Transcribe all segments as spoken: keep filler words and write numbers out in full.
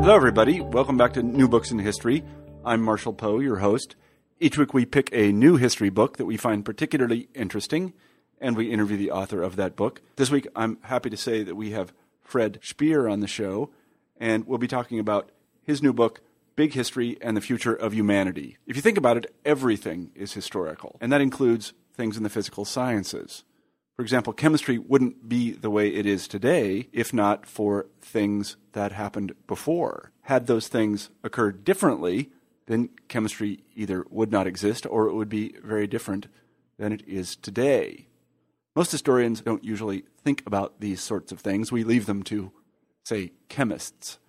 Hello, everybody. Welcome back to New Books in History. I'm Marshall Poe, your host. Each week we pick a new history book that we find particularly interesting, and we interview the author of that book. This week I'm happy to say that we have Fred Spier on the show, and we'll be talking about his new book, Big History and the Future of Humanity. If you think about it, everything is historical, and that includes things in the physical sciences. For example, chemistry wouldn't be the way it is today if not for things that happened before. Had those things occurred differently, then chemistry either would not exist or it would be very different than it is today. Most historians don't usually think about these sorts of things. We leave them to, say, chemists,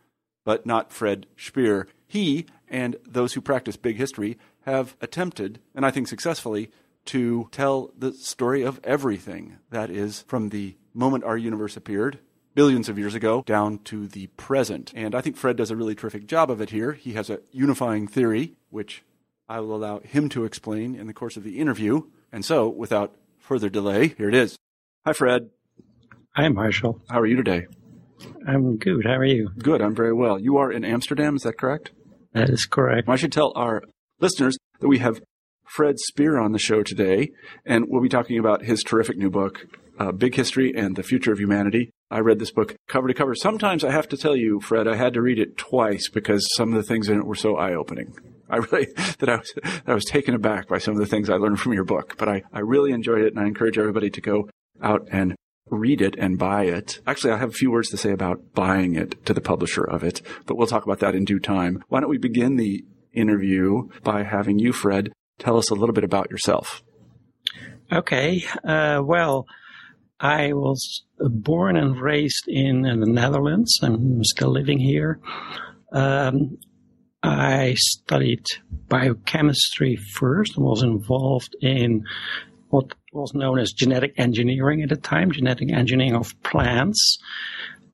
but not Fred Spier. He and those who practice big history have attempted, and I think successfully, to tell the story of everything, that is, from the moment our universe appeared, billions of years ago, down to the present. And I think Fred does a really terrific job of it here. He has a unifying theory, which I will allow him to explain in the course of the interview. And so, without further delay, here it is. Hi, Fred. Hi, Marshall. How are you today? I'm good. How are you? Good. I'm very well. You are in Amsterdam, is that correct? That is correct. Well, I should tell our listeners that we have Fred Spier on the show today, and we'll be talking about his terrific new book, uh, Big History and the Future of Humanity. I read this book cover to cover. Sometimes I have to tell you, Fred, I had to read it twice because some of the things in it were so eye-opening. I really that I was that I was taken aback by some of the things I learned from your book, but I, I really enjoyed it, and I encourage everybody to go out and read it and buy it. Actually, I have a few words to say about buying it to the publisher of it, but we'll talk about that in due time. Why don't we begin the interview by having you, Fred, tell us a little bit about yourself. Okay. Uh, well, I was born and raised in, in the Netherlands. I'm still living here. Um, I studied biochemistry first and was involved in what was known as genetic engineering at the time, genetic engineering of plants.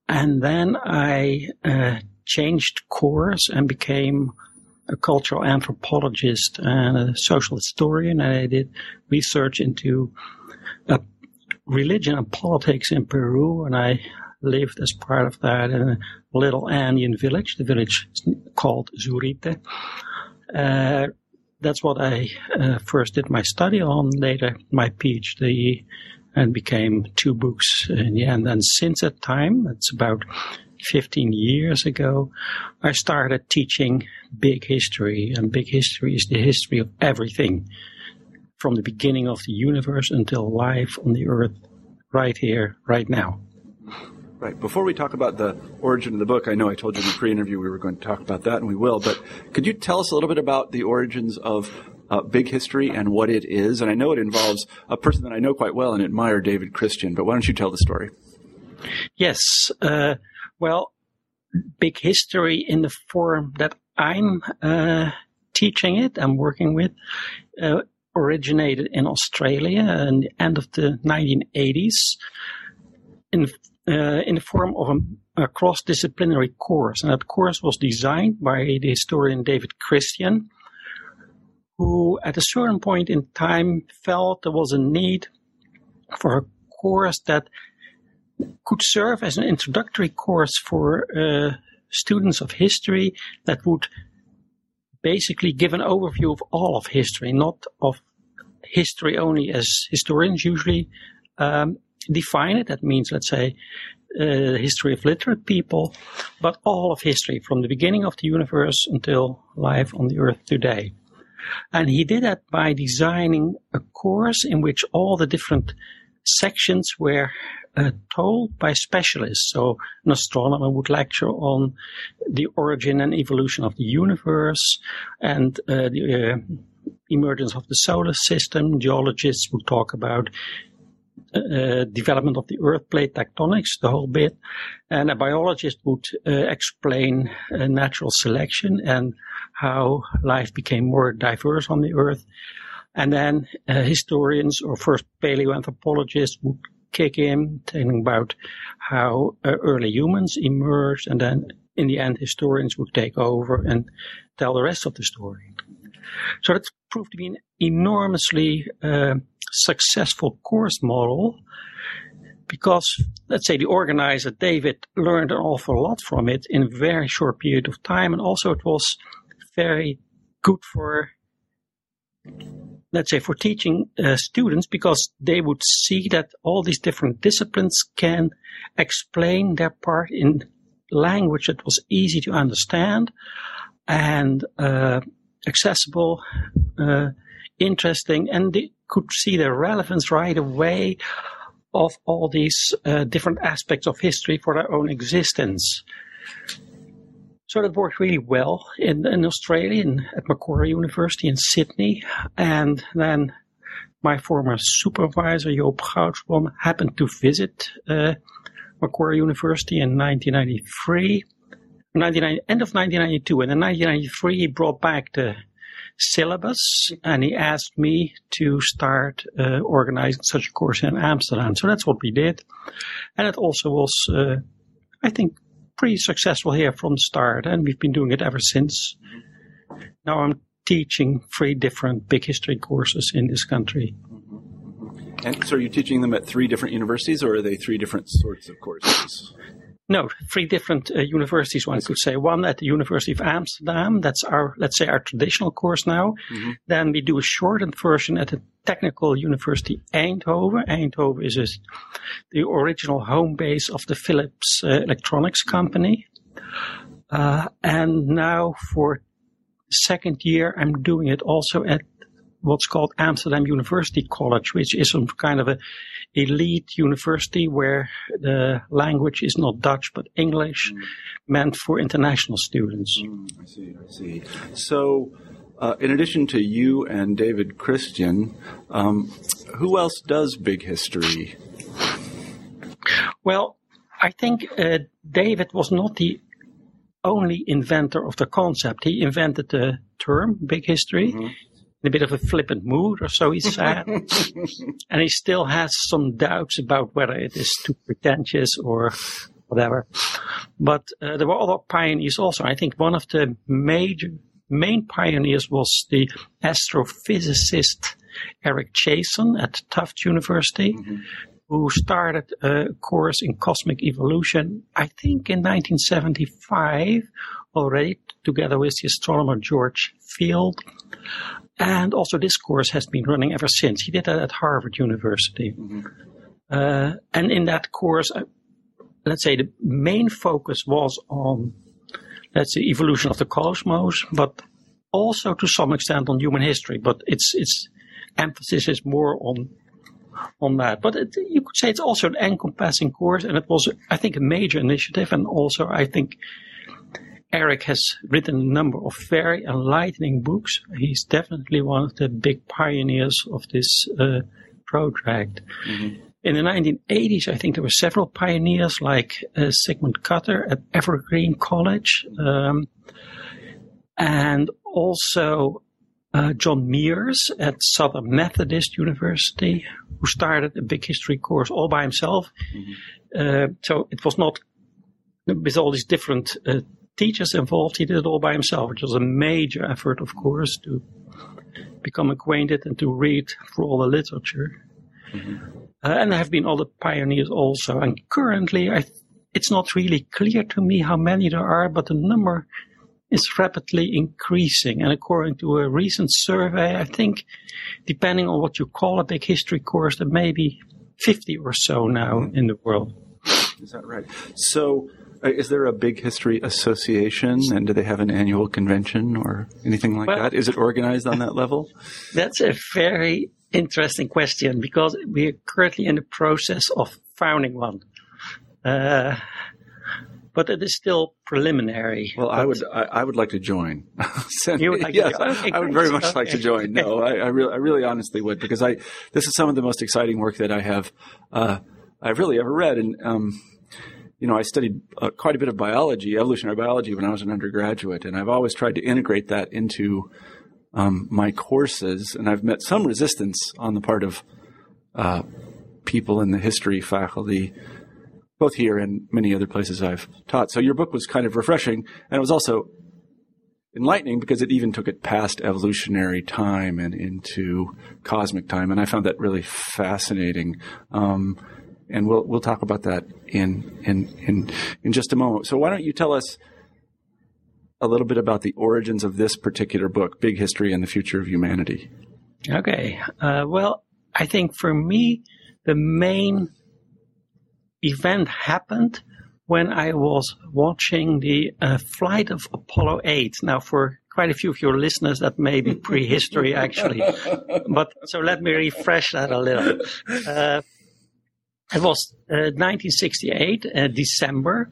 And then I uh, changed course and became a cultural anthropologist and a social historian, and I did research into uh, religion and politics in Peru, and I lived as part of that in a little Andean village, the village called Zurite. Uh, that's what I uh, first did my study on, later my PhD, and became two books in the end. And since that time, it's about fifteen years ago, I started teaching big history, and big history is the history of everything, from the beginning of the universe until life on the earth, right here, right now. Right. Before we talk about the origin of the book, I know I told you in the pre-interview we were going to talk about that, and we will, but could you tell us a little bit about the origins of Uh, big history and what it is? And I know it involves a person that I know quite well and admire, David Christian, but why don't you tell the story? Yes. Uh, well, big history in the form that I'm uh, teaching it, I'm working with, uh, originated in Australia in the end of the nineteen eighties in, uh, in the form of a, a cross-disciplinary course. And that course was designed by the historian David Christian, who at a certain point in time felt there was a need for a course that could serve as an introductory course for uh, students of history that would basically give an overview of all of history, not of history only as historians usually um, define it. That means, let's say, uh, the history of literate people, but all of history from the beginning of the universe until life on the earth today. And he did that by designing a course in which all the different sections were uh, told by specialists. So an astronomer would lecture on the origin and evolution of the universe and uh, the uh, emergence of the solar system. Geologists would talk about uh, development of the earth plate tectonics, the whole bit. And a biologist would uh, explain uh, natural selection and how life became more diverse on the earth. And then uh, historians or first paleoanthropologists would kick in, telling about how uh, early humans emerged, and then in the end historians would take over and tell the rest of the story. So that's proved to be an enormously uh, successful course model, because, let's say, the organizer, David, learned an awful lot from it in a very short period of time, and also it was very good for, let's say, for teaching uh, students, because they would see that all these different disciplines can explain their part in language that was easy to understand and uh, accessible, uh, interesting, and they could see the relevance right away of all these uh, different aspects of history for their own existence. So that worked really well in, in Australia, in, at Macquarie University in Sydney. And then my former supervisor, Joop Goudsbrom, happened to visit uh, Macquarie University in nineteen ninety-three, nineteen ninety, end of nineteen ninety-two. And in nineteen ninety-three, he brought back the syllabus, and he asked me to start uh, organizing such a course in Amsterdam. So that's what we did. And it also was, uh, I think, pretty successful here from the start, and we've been doing it ever since. Now I'm teaching three different big history courses in this country. And so are you teaching them at three different universities, or are they three different sorts of courses? No, three different uh, universities, one could say. One at the University of Amsterdam, that's our, let's say, our traditional course now. Mm-hmm. Then we do a shortened version at the Technical University Eindhoven. Eindhoven is a, the original home base of the Philips uh, electronics company. Uh, and now for second year, I'm doing it also at what's called Amsterdam University College, which is some kind of a elite university where the language is not Dutch but English, mm. meant for international students. Mm, I see, I see. So uh, in addition to you and David Christian, um, who else does big history? Well, I think uh, David was not the only inventor of the concept. He invented the term big history. Mm-hmm. In a bit of a flippant mood, or so he said, and he still has some doubts about whether it is too pretentious or whatever. But uh, there were other pioneers also. I think one of the major main pioneers was the astrophysicist Eric Chaisson at Tufts University, mm-hmm. who started a course in Cosmic Evolution, I think in nineteen seventy-five already, together with the astronomer George Field. And also this course has been running ever since. He did that at Harvard University. Mm-hmm. Uh, and in that course, uh, let's say the main focus was on, let's say, evolution of the cosmos, but also to some extent on human history. But its its emphasis is more on on that. But it, you could say it's also an encompassing course, and it was, I think, a major initiative. And also, I think, Eric has written a number of very enlightening books. He's definitely one of the big pioneers of this uh, project. Mm-hmm. In the nineteen eighties, I think there were several pioneers like uh, Sigmund Cutter at Evergreen College, um, and also uh, John Mears at Southern Methodist University, who started a big history course all by himself. Mm-hmm. Uh, so it was not with all these different uh, teachers involved. He did it all by himself, which was a major effort, of course, to become acquainted and to read through all the literature. Mm-hmm. Uh, and there have been other pioneers also. And currently, I th- it's not really clear to me how many there are, but the number is rapidly increasing. And according to a recent survey, I think, depending on what you call a big history course, there may be fifty or so now mm-hmm. in the world. Is that right? So is there a big history association, and do they have an annual convention or anything like well, that? Is it organized on that level? That's a very interesting question, because we are currently in the process of founding one. Uh, but it is still preliminary. Well, but I would I, I would like to join. You would like yes, to join? Okay, I would very much okay. like to join. No, I, I, really, I really honestly would, because I this is some of the most exciting work that I have uh, I've really ever read. And um, you know, I studied uh, quite a bit of biology, evolutionary biology, when I was an undergraduate, and I've always tried to integrate that into um, my courses. And I've met some resistance on the part of uh, people in the history faculty, both here and many other places I've taught. So your book was kind of refreshing, and it was also enlightening because it even took it past evolutionary time and into cosmic time, and I found that really fascinating. Um, and we'll we'll talk about that in in in in just a moment. So why don't you tell us a little bit about the origins of this particular book, Big History and the Future of Humanity? Okay. Uh, well, I think for me, the main event happened when I was watching the uh, flight of Apollo eight. Now, for quite a few of your listeners, that may be prehistory, actually. But so let me refresh that a little. Uh, it was uh, nineteen sixty-eight, uh, December.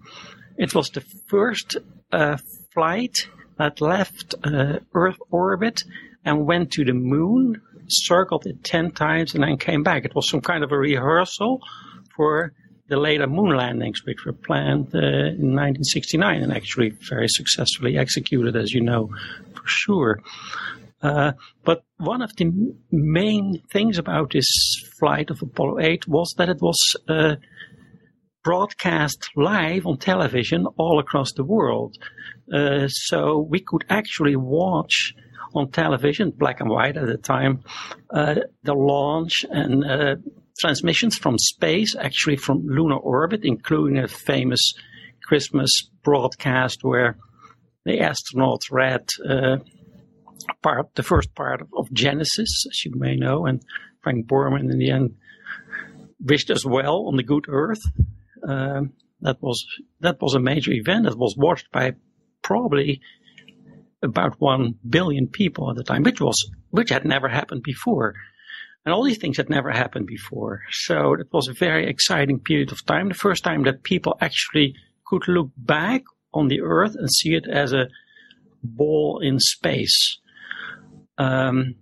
It was the first uh, flight that left uh, Earth orbit and went to the moon, circled it ten times, and then came back. It was some kind of a rehearsal for the later moon landings, which were planned uh, in nineteen sixty-nine and actually very successfully executed, as you know, for sure. Uh, but one of the m- main things about this flight of Apollo eight was that it was uh, broadcast live on television all across the world. Uh, so we could actually watch on television, black and white at the time, uh, the launch and uh, transmissions from space, actually from lunar orbit, including a famous Christmas broadcast where the astronauts read uh, part, the first part of, of Genesis, as you may know, and Frank Borman in the end wished us well on the good Earth. Um, that was that was a major event that was watched by probably about one billion people at the time, which was which had never happened before. And all these things had never happened before. So it was a very exciting period of time. The first time that people actually could look back on the Earth and see it as a ball in space. Um,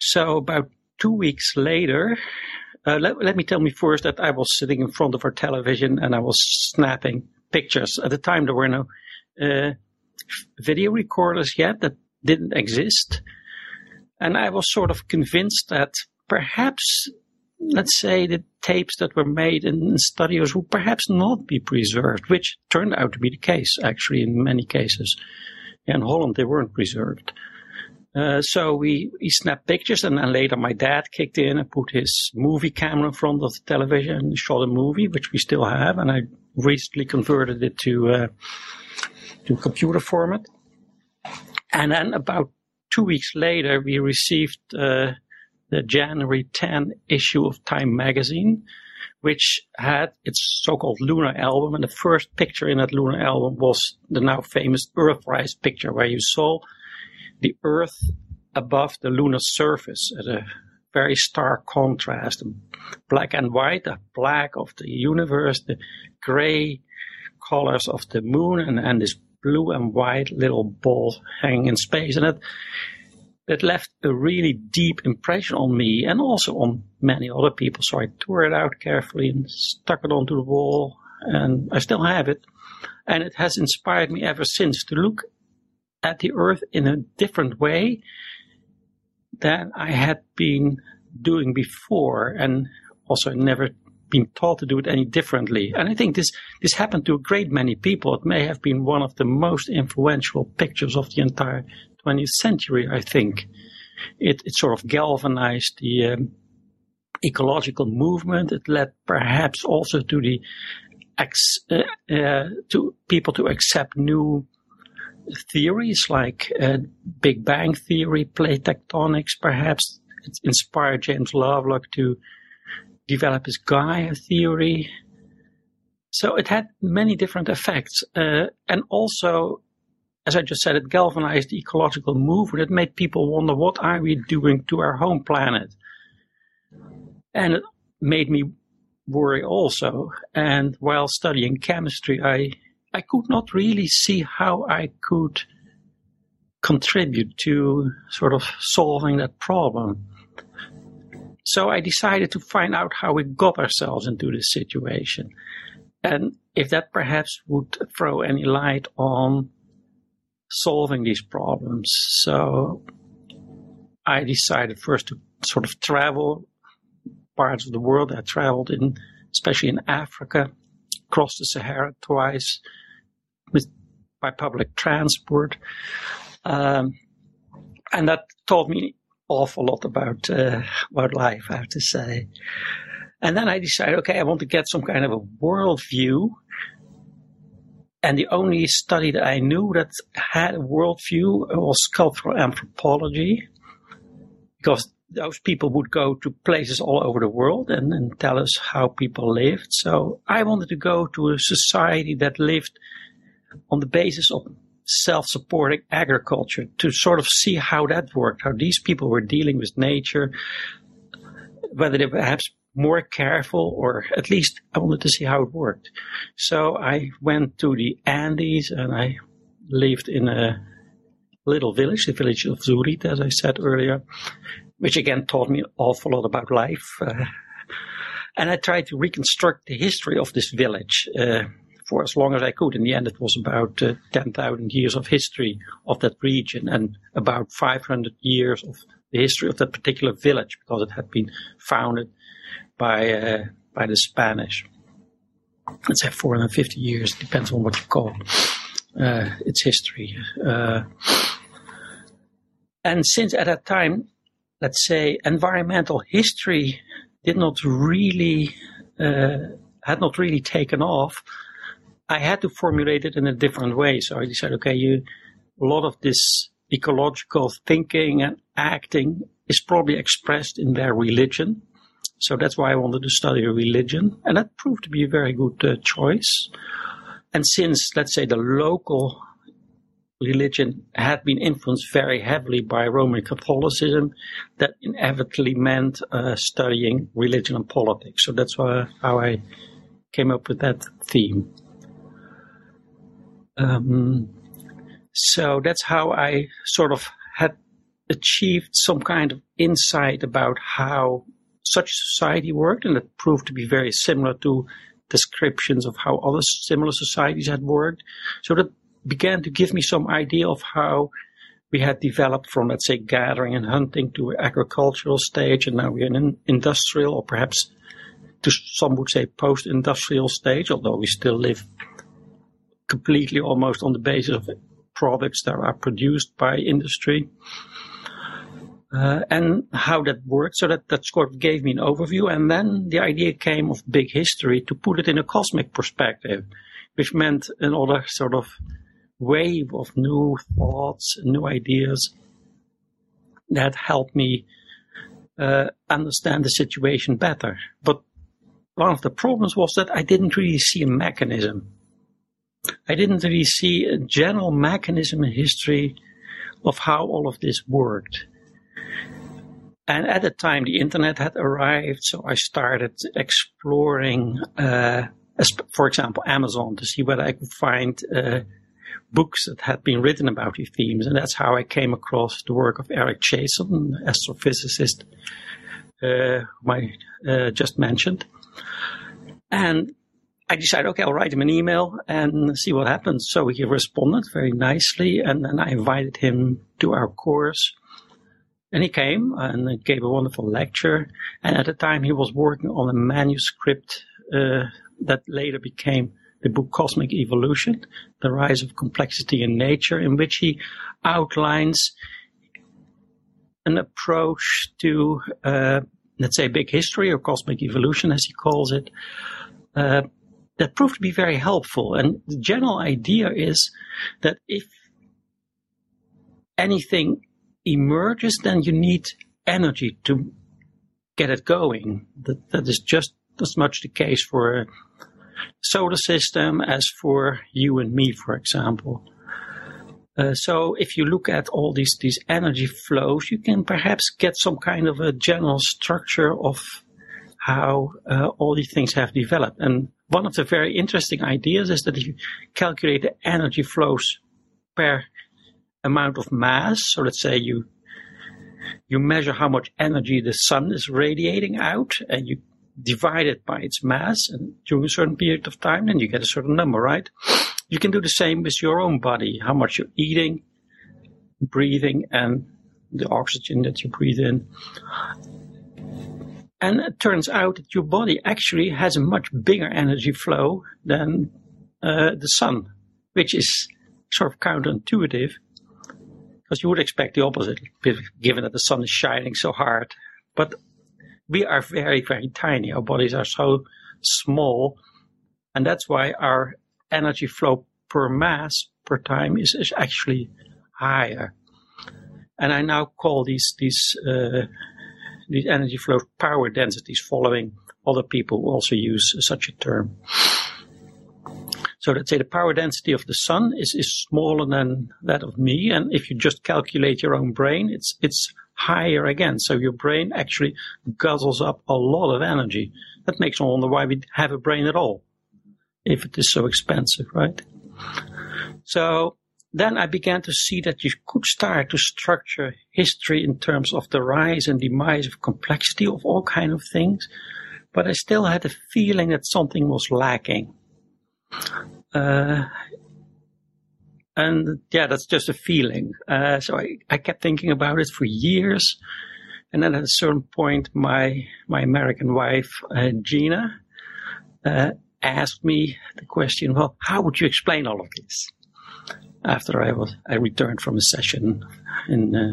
so about two weeks later, uh, let, let me tell me first that I was sitting in front of our television and I was snapping pictures. At the time, there were no uh, video recorders yet, that didn't exist. And I was sort of convinced that perhaps, let's say, the tapes that were made in studios would perhaps not be preserved, which turned out to be the case, actually, in many cases. In Holland, they weren't preserved. Uh, so we, we snapped pictures, and then later my dad kicked in and put his movie camera in front of the television and shot a movie, which we still have, and I recently converted it to, uh, to computer format. And then about Two weeks later, we received uh, the January tenth issue of Time magazine, which had its so-called lunar album. And the first picture in that lunar album was the now famous Earthrise picture, where you saw the Earth above the lunar surface at a very stark contrast. Black and white, the black of the universe, the gray colors of the moon, and, and this blue and white little balls hanging in space. And that, that left a really deep impression on me and also on many other people. So I tore it out carefully and stuck it onto the wall, and I still have it. And it has inspired me ever since to look at the Earth in a different way than I had been doing before, and also never been taught to do it any differently. And I think this this happened to a great many people. It may have been one of the most influential pictures of the entire twentieth century, I think. It, it sort of galvanized the um, ecological movement. It led perhaps also to the ex, uh, uh, to people to accept new theories like uh, Big Bang theory, plate tectonics perhaps. It inspired James Lovelock to develop his Gaia theory. So it had many different effects. Uh, and also, as I just said, it galvanized the ecological movement. It made people wonder, what are we doing to our home planet? And it made me worry also. And while studying chemistry, I I could not really see how I could contribute to sort of solving that problem. So I decided to find out how we got ourselves into this situation, and if that perhaps would throw any light on solving these problems. So I decided first to sort of travel parts of the world. I traveled in, especially in Africa, crossed the Sahara twice with, by public transport. Um, and that taught me an awful lot about, uh, about life, I have to say. And then I decided, okay, I want to get some kind of a worldview. And the only study that I knew that had a worldview was cultural anthropology, because those people would go to places all over the world and, and tell us how people lived. So I wanted to go to a society that lived on the basis of self-supporting agriculture, to sort of see how that worked, how these people were dealing with nature, whether they were perhaps more careful, or at least I wanted to see how it worked. So I went to the Andes and I lived in a little village, the village of Zurite, as I said earlier, which again taught me an awful lot about life. Uh, and I tried to reconstruct the history of this village uh, for as long as I could. In the end, it was about uh, ten thousand years of history of that region, and about five hundred years of the history of that particular village, because it had been founded by uh, by the Spanish. Let's say four hundred fifty years, depends on what you call uh, its history. Uh, and since at that time, let's say, environmental history did not really, uh, had not really taken off, I had to formulate it in a different way. So I decided, okay, you, a lot of this ecological thinking and acting is probably expressed in their religion. So that's why I wanted to study religion. And that proved to be a very good uh, choice. And since, let's say, the local religion had been influenced very heavily by Roman Catholicism, that inevitably meant uh, studying religion and politics. So that's why, how I came up with that theme. Um, so that's how I sort of had achieved some kind of insight about how such society worked, and it proved to be very similar to descriptions of how other similar societies had worked. So that began to give me some idea of how we had developed from, let's say, gathering and hunting to agricultural stage, and now we're in an industrial, or perhaps to some would say post-industrial stage, although we still live completely almost on the basis of products that are produced by industry. Uh, and how that worked. So that, that sort of gave me an overview. And then the idea came of big history, to put it in a cosmic perspective, which meant another sort of wave of new thoughts, new ideas that helped me uh, understand the situation better. But one of the problems was that I didn't really see a mechanism. I didn't really see a general mechanism in history of how all of this worked. And at the time, the internet had arrived, so I started exploring, uh, for example, Amazon, to see whether I could find uh, books that had been written about these themes. And that's how I came across the work of Eric Chaisson, an astrophysicist uh, whom I uh, just mentioned. And I decided, okay, I'll write him an email and see what happens. So he responded very nicely, and then I invited him to our course. And he came and gave a wonderful lecture. And at the time, he was working on a manuscript uh, that later became the book Cosmic Evolution, The Rise of Complexity in Nature, in which he outlines an approach to, uh, let's say, big history, or cosmic evolution, as he calls it, uh, that proved to be very helpful. And the general idea is that if anything emerges, then you need energy to get it going. That, that is just as much the case for a solar system as for you and me, for example. Uh, so if you look at all these, these energy flows, you can perhaps get some kind of a general structure of how uh, all these things have developed. And one of the very interesting ideas is that if you calculate the energy flows per amount of mass, so let's say you you measure how much energy the sun is radiating out and you divide it by its mass and during a certain period of time, then you get a certain number, right? You can do the same with your own body, how much you're eating, breathing, and the oxygen that you breathe in. And it turns out that your body actually has a much bigger energy flow than uh, the sun, which is sort of counterintuitive, because you would expect the opposite, given that the sun is shining so hard. But we are very, very tiny. Our bodies are so small, and that's why our energy flow per mass per time is, is actually higher. And I now call these these uh, these energy flow power densities, following other people who also use such a term. So let's say the power density of the sun is, is smaller than that of me, and if you just calculate your own brain, it's it's higher again. So your brain actually guzzles up a lot of energy. That makes me wonder why we have a brain at all, if it is so expensive, right? So then I began to see that you could start to structure history in terms of the rise and demise of complexity of all kinds of things, but I still had a feeling that something was lacking. Uh, and yeah, that's just a feeling. Uh, so I, I kept thinking about it for years, and then at a certain point, my my American wife, uh, Gina, uh, asked me the question, well, how would you explain all of this? After I was, I returned from a session in the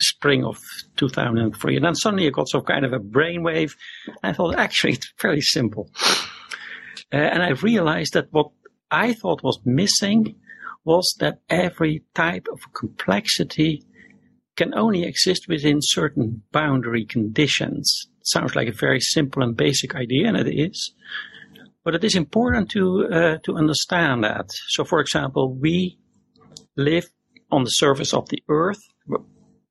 spring of two thousand three. And then suddenly I got some kind of a brainwave. I thought, actually, it's fairly simple. Uh, and I realized that what I thought was missing was that every type of complexity can only exist within certain boundary conditions. It sounds like a very simple and basic idea, and it is. But it is important to uh, to understand that. So, for example, we live on the surface of the earth,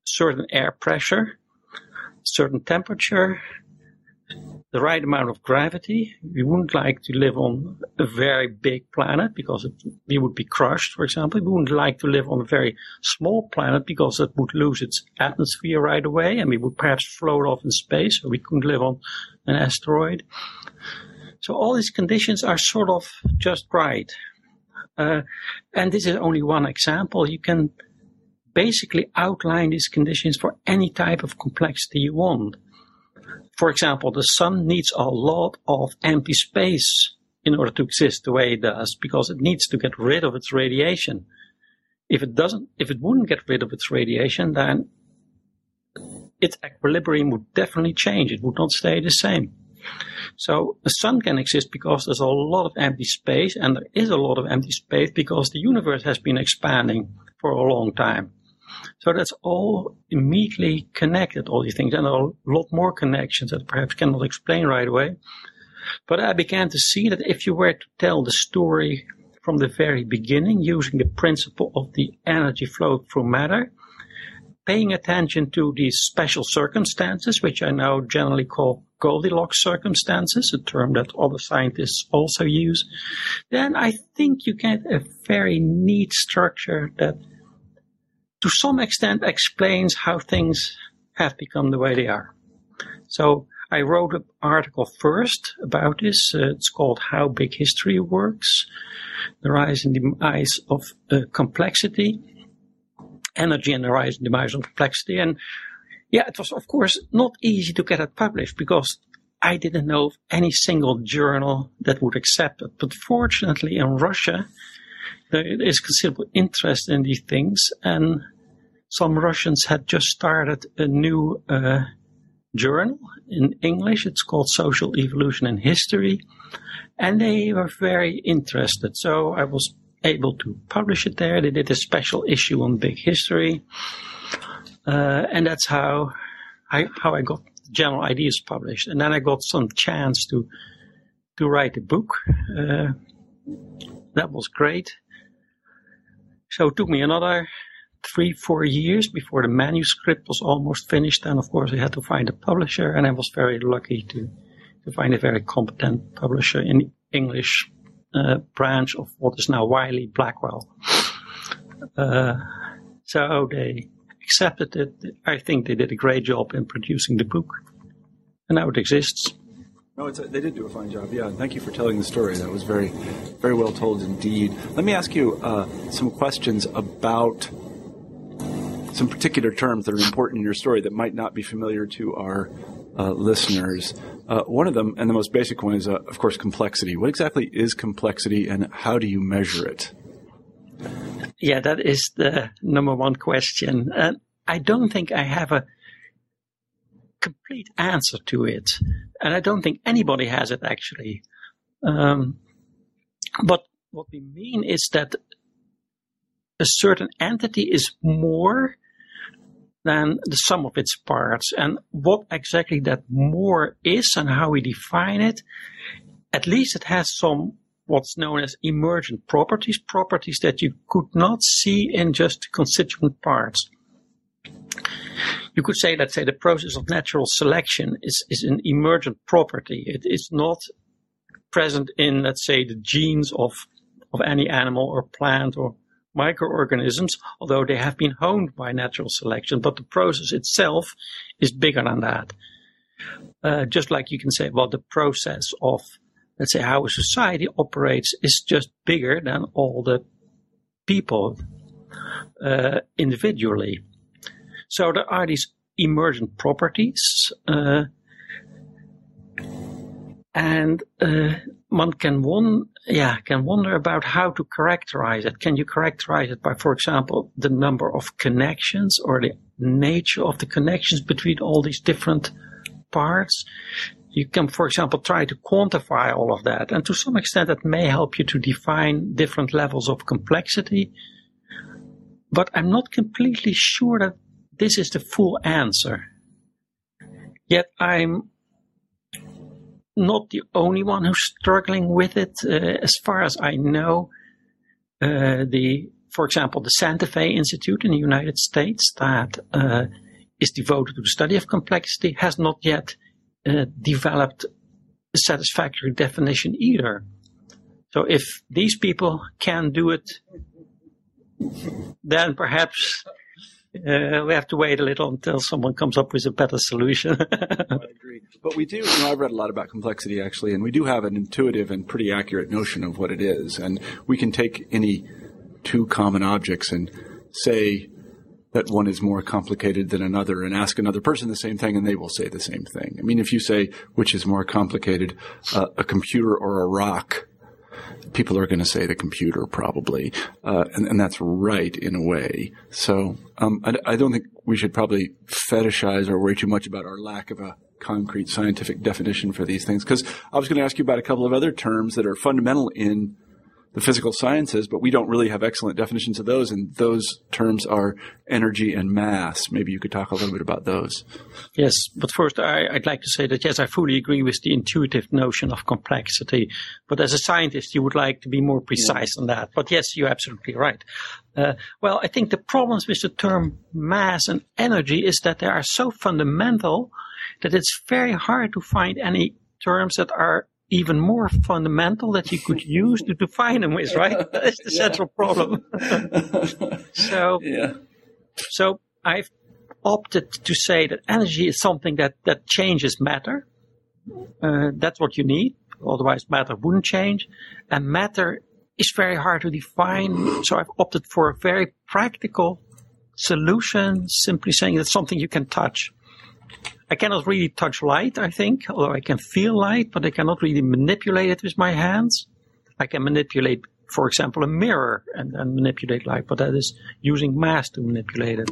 certain air pressure, certain temperature, the right amount of gravity. We wouldn't like to live on a very big planet because it, we would be crushed, for example. We wouldn't like to live on a very small planet because it would lose its atmosphere right away and we would perhaps float off in space, so we couldn't live on an asteroid. So all these conditions are sort of just right. Uh, and this is only one example. You can basically outline these conditions for any type of complexity you want. For example, the sun needs a lot of empty space in order to exist the way it does, because it needs to get rid of its radiation. If it doesn't, if it wouldn't get rid of its radiation, then its equilibrium would definitely change. It would not stay the same. So the sun can exist because there's a lot of empty space, and there is a lot of empty space because the universe has been expanding for a long time. So that's all immediately connected, all these things, and there are a lot more connections that perhaps cannot explain right away. But I began to see that if you were to tell the story from the very beginning using the principle of the energy flow through matter, paying attention to these special circumstances, which I now generally call Goldilocks circumstances, a term that other scientists also use, then I think you get a very neat structure that to some extent explains how things have become the way they are. So I wrote an article first about this. Uh, it's called How Big History Works, The Rise and Demise of uh, Complexity, Energy and the Rise and Demise of Complexity. And yeah, it was, of course, not easy to get it published because I didn't know of any single journal that would accept it. But fortunately, in Russia, there is considerable interest in these things. And some Russians had just started a new uh, journal in English. It's called Social Evolution and History. And they were very interested. So I was able to publish it there. They did a special issue on Big History. Uh, and that's how I, how I got general ideas published. And then I got some chance to to write a book. Uh, that was great. So it took me another three, four years before the manuscript was almost finished. And of course, I had to find a publisher. And I was very lucky to, to find a very competent publisher in English uh, branch of what is now Wiley Blackwell. Uh, so they accepted it. I think they did a great job in producing the book, and now it exists. No, it's a, they did do a fine job, yeah. Thank you for telling the story. That was very, very well told indeed. Let me ask you uh, some questions about some particular terms that are important in your story that might not be familiar to our uh, listeners. Uh, one of them, and the most basic one, is, uh, of course, complexity. What exactly is complexity, and how do you measure it? Yeah, that is the number one question. And I don't think I have a complete answer to it. And I don't think anybody has it, actually. Um, but what we mean is that a certain entity is more than the sum of its parts. And what exactly that more is and how we define it, at least it has some what's known as emergent properties, properties that you could not see in just constituent parts. You could say, let's say, the process of natural selection is, is an emergent property. It is not present in, let's say, the genes of, of any animal or plant or microorganisms, although they have been honed by natural selection. But the process itself is bigger than that. Uh, just like you can say, well, the process of, let's say, how a society operates is just bigger than all the people uh, individually. So there are these emergent properties, uh, and uh, one can one yeah can wonder about how to characterize it. Can you characterize it by, for example, the number of connections or the nature of the connections between all these different parts? You can, for example, try to quantify all of that, and to some extent that may help you to define different levels of complexity. But I'm not completely sure that this is the full answer. Yet I'm not the only one who's struggling with it. Uh, as far as I know, uh, the, for example, the Santa Fe Institute in the United States, that uh, is devoted to the study of complexity, has not yet uh, developed a satisfactory definition either. So if these people can do it, then perhaps Uh, we have to wait a little until someone comes up with a better solution. I agree. But we do, you know, I've read a lot about complexity, actually, and we do have an intuitive and pretty accurate notion of what it is. And we can take any two common objects and say that one is more complicated than another and ask another person the same thing, and they will say the same thing. I mean, if you say, which is more complicated, uh, a computer or a rock, people are going to say the computer probably, uh, and, and that's right in a way. So um, I, I don't think we should probably fetishize or worry too much about our lack of a concrete scientific definition for these things, because I was going to ask you about a couple of other terms that are fundamental in the physical sciences, but we don't really have excellent definitions of those, and those terms are energy and mass. Maybe you could talk a little bit about those. Yes, but first I, I'd like to say that, yes, I fully agree with the intuitive notion of complexity, but as a scientist you would like to be more precise yeah. on that. But yes, you're absolutely right. Uh, well, I think the problems with the term mass and energy is that they are so fundamental that it's very hard to find any terms that are even more fundamental that you could use to define them with, right? That is the yeah. central problem. so yeah. so I've opted to say that energy is something that, that changes matter. Uh, that's what you need. Otherwise matter wouldn't change. And matter is very hard to define. So I've opted for a very practical solution, simply saying that's something you can touch. I cannot really touch light, I think, although I can feel light, but I cannot really manipulate it with my hands. I can manipulate, for example, a mirror and, and manipulate light, but that is using mass to manipulate it,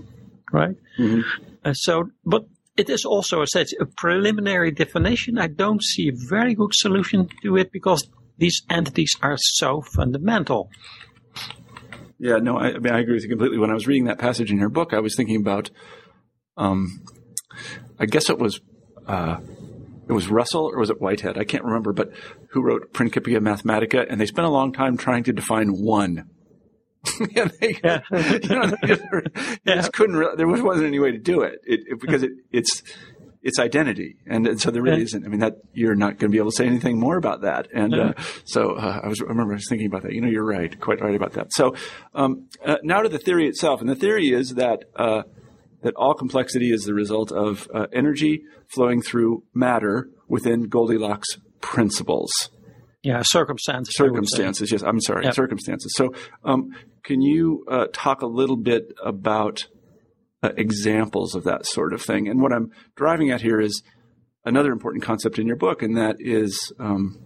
right? Mm-hmm. Uh, so, but it is also, as I said, a preliminary definition. I don't see a very good solution to it because these entities are so fundamental. Yeah, no, I, I mean, I agree with you completely. When I was reading that passage in your book, I was thinking about um, – I guess it was uh, it was Russell or was it Whitehead? I can't remember, but who wrote Principia Mathematica, and they spent a long time trying to define one. and they, yeah. you know, they just, they yeah. just couldn't. There wasn't any way to do it, it, it because it, it's its identity. And, and so there really isn't. I mean, that you're not going to be able to say anything more about that. And uh, so uh, I was I remember I was thinking about that. You know, you're right, quite right about that. So um, uh, now to the theory itself. And the theory is that uh, that all complexity is the result of uh, energy flowing through matter within Goldilocks principles. Yeah, circumstances. Circumstances, yes. I'm sorry, yep. circumstances. So um, can you uh, talk a little bit about uh, examples of that sort of thing? And what I'm driving at here is another important concept in your book, and that is um,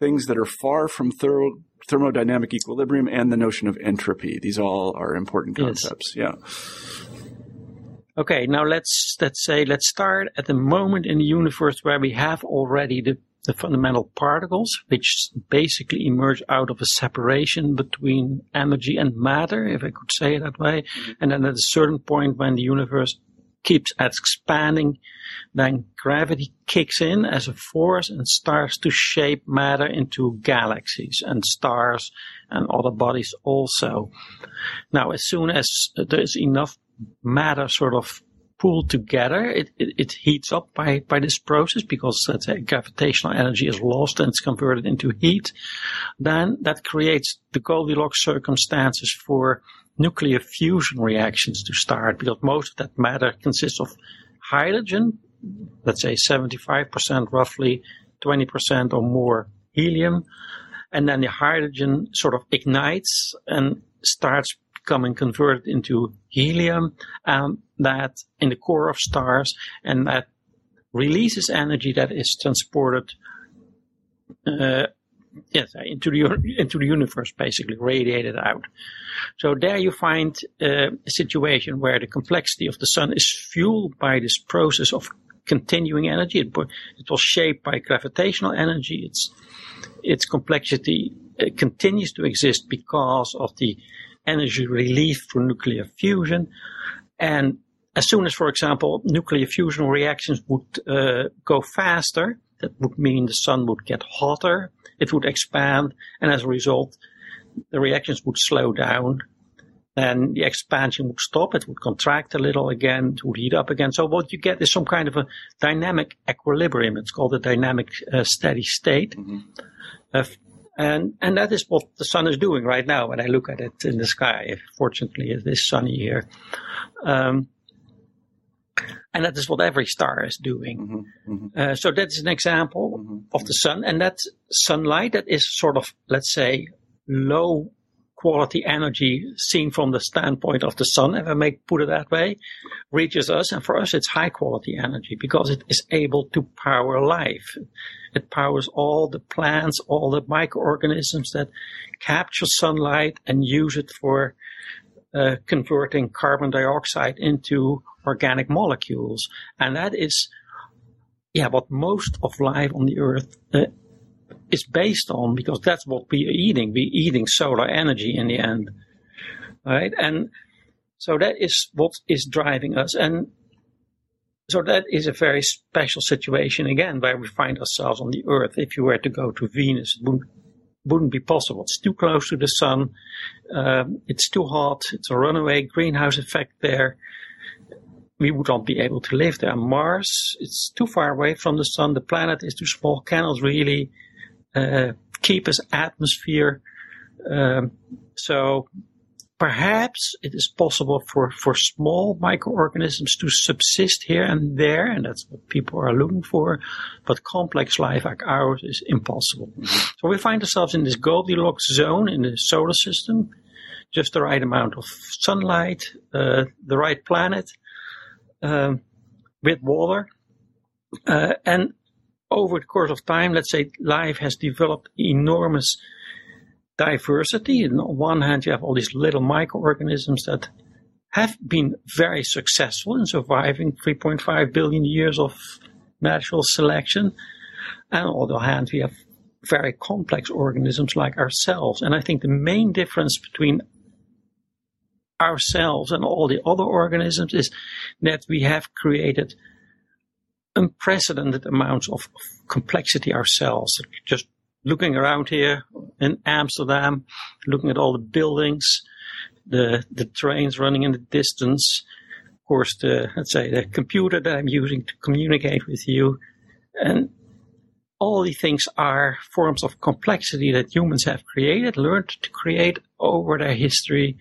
things that are far from thorough thermodynamic equilibrium and the notion of entropy. These all are important concepts. Yes. Yeah. Okay, now let's let's say let's start at the moment in the universe where we have already the the fundamental particles, which basically emerge out of a separation between energy and matter, if I could say it that way. And then at a certain point when the universe keeps expanding, then gravity kicks in as a force and starts to shape matter into galaxies and stars and other bodies also. Now, as soon as there's enough matter sort of pulled together, it, it, it heats up by, by this process because let's say gravitational energy is lost and it's converted into heat. Then that creates the Goldilocks circumstances for nuclear fusion reactions to start, because most of that matter consists of hydrogen, let's say seventy-five percent roughly, twenty percent or more helium, and then the hydrogen sort of ignites and starts becoming converted into helium, and that in the core of stars, and that releases energy that is transported uh, yes, into the into the universe, basically radiated out. So there you find uh, a situation where the complexity of the sun is fueled by this process of continuing energy. It, it was shaped by gravitational energy. Its its complexity uh, continues to exist because of the energy relief through nuclear fusion. And as soon as, for example, nuclear fusion reactions would uh, go faster, that would mean the sun would get hotter, it would expand, and as a result, the reactions would slow down, and the expansion would stop, it would contract a little again, it would heat up again. So what you get is some kind of a dynamic equilibrium. It's called a dynamic uh, steady state. Mm-hmm. uh, And and that is what the sun is doing right now when I look at it in the sky. Fortunately, it is sunny here. Um, and that is what every star is doing. Mm-hmm, mm-hmm. Uh, so that's an example mm-hmm, of the sun. And that sunlight, that is sort of, let's say, low quality energy seen from the standpoint of the sun, if I may put it that way, reaches us. And for us, it's high quality energy because it is able to power life. It powers all the plants, all the microorganisms that capture sunlight and use it for uh, converting carbon dioxide into organic molecules. And that is, yeah, what most of life on the Earth uh, is based on, because that's what we are eating. We're eating solar energy in the end, right? And so that is what is driving us. And so that is a very special situation, again, where we find ourselves on the Earth. If you were to go to Venus, it wouldn't, wouldn't be possible. It's too close to the sun. Um, it's too hot. It's a runaway greenhouse effect there. We would not be able to live there. Mars, it's too far away from the sun. The planet is too small, cannot really uh, keep its atmosphere. Um, so... Perhaps it is possible for, for small microorganisms to subsist here and there, and that's what people are looking for, but complex life like ours is impossible. So we find ourselves in this Goldilocks zone in the solar system, just the right amount of sunlight, uh, the right planet, uh, with water, uh, and over the course of time, let's say life has developed enormous diversity. And on one hand, you have all these little microorganisms that have been very successful in surviving three point five billion years of natural selection. And on the other hand, we have very complex organisms like ourselves. And I think the main difference between ourselves and all the other organisms is that we have created unprecedented amounts of complexity ourselves. Just looking around here in Amsterdam, looking at all the buildings, the the trains running in the distance, course, the, let's say, the computer that I'm using to communicate with you. And all these things are forms of complexity that humans have created, learned to create over their history,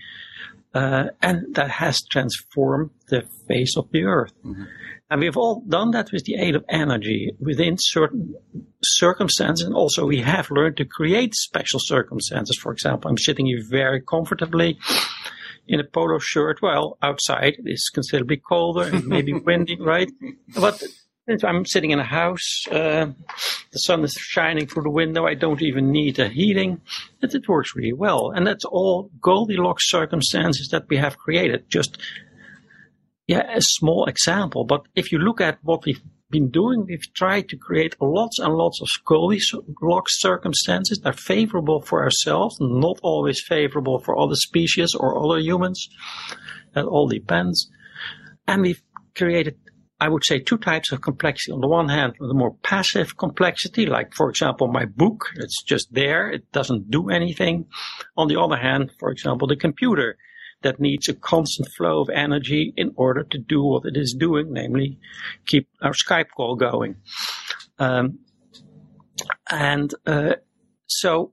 uh, and that has transformed the face of the earth. Mm-hmm. And we've all done that with the aid of energy within certain circumstances. And also we have learned to create special circumstances. For example, I'm sitting here very comfortably in a polo shirt. Well, outside it is considerably colder and maybe windy, right? But I'm sitting in a house. Uh, the sun is shining through the window. I don't even need a heating. It, it works really well. And that's all Goldilocks circumstances that we have created. Just Yeah, a small example, but if you look at what we've been doing, we've tried to create lots and lots of Goldilocks circumstances that are favorable for ourselves, not always favorable for other species or other humans. That all depends. And we've created, I would say, two types of complexity. On the one hand, the more passive complexity, like, for example, my book, it's just there, it doesn't do anything. On the other hand, for example, the computer that needs a constant flow of energy in order to do what it is doing, namely keep our Skype call going. Um, and uh, so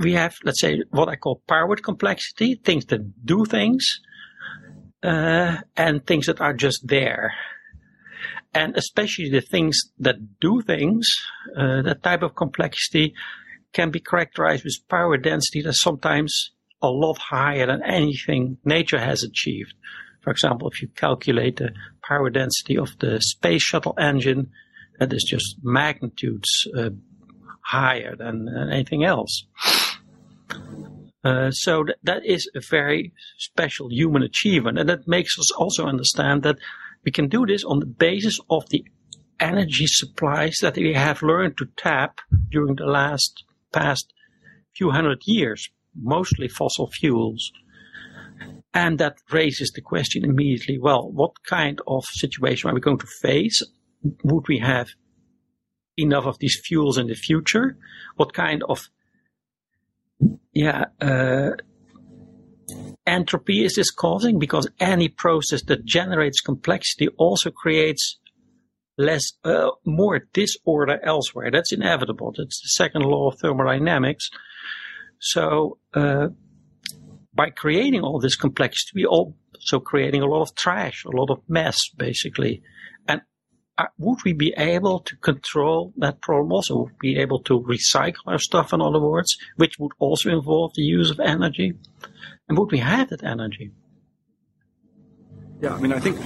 we have, let's say, what I call powered complexity, things that do things, uh, and things that are just there. And especially the things that do things, uh, that type of complexity can be characterized with power density that sometimes a lot higher than anything nature has achieved. For example, if you calculate the power density of the space shuttle engine, that is just magnitudes uh, higher than, than anything else. Uh, so th- that is a very special human achievement, and that makes us also understand that we can do this on the basis of the energy supplies that we have learned to tap during the last past few hundred years. Mostly fossil fuels. And that raises the question immediately, well, what kind of situation are we going to face? Would we have enough of these fuels in the future? What kind of yeah, uh, entropy is this causing? Because any process that generates complexity also creates less, uh, more disorder elsewhere. That's inevitable. That's the second law of thermodynamics. So uh, by creating all this complexity, we're also creating a lot of trash, a lot of mess, basically. And uh, would we be able to control that problem also? Would we be able to recycle our stuff, in other words, which would also involve the use of energy? And would we have that energy? Yeah, I mean, I think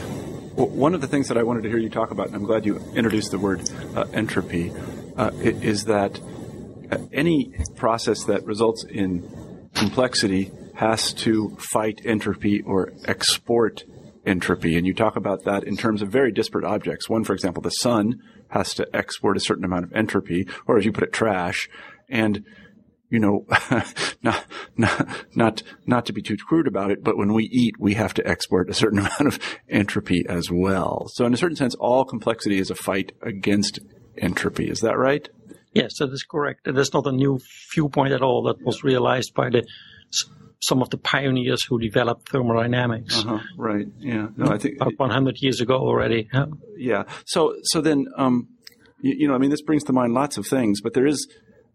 one of the things that I wanted to hear you talk about, and I'm glad you introduced the word uh, entropy, uh, is that any process that results in complexity has to fight entropy or export entropy. And you talk about that in terms of very disparate objects. One, for example, the sun has to export a certain amount of entropy, or as you put it, trash. And, you know, not, not, not, not to be too crude about it, but when we eat, we have to export a certain amount of entropy as well. So in a certain sense, all complexity is a fight against entropy. Is that right? Yes, that is correct. That's not a new viewpoint at all. That was realized by the some of the pioneers who developed thermodynamics. Uh-huh, right. Yeah. No, I think about one hundred years ago already. Yeah. yeah. So, so then, um, you, you know, I mean, this brings to mind lots of things, but there is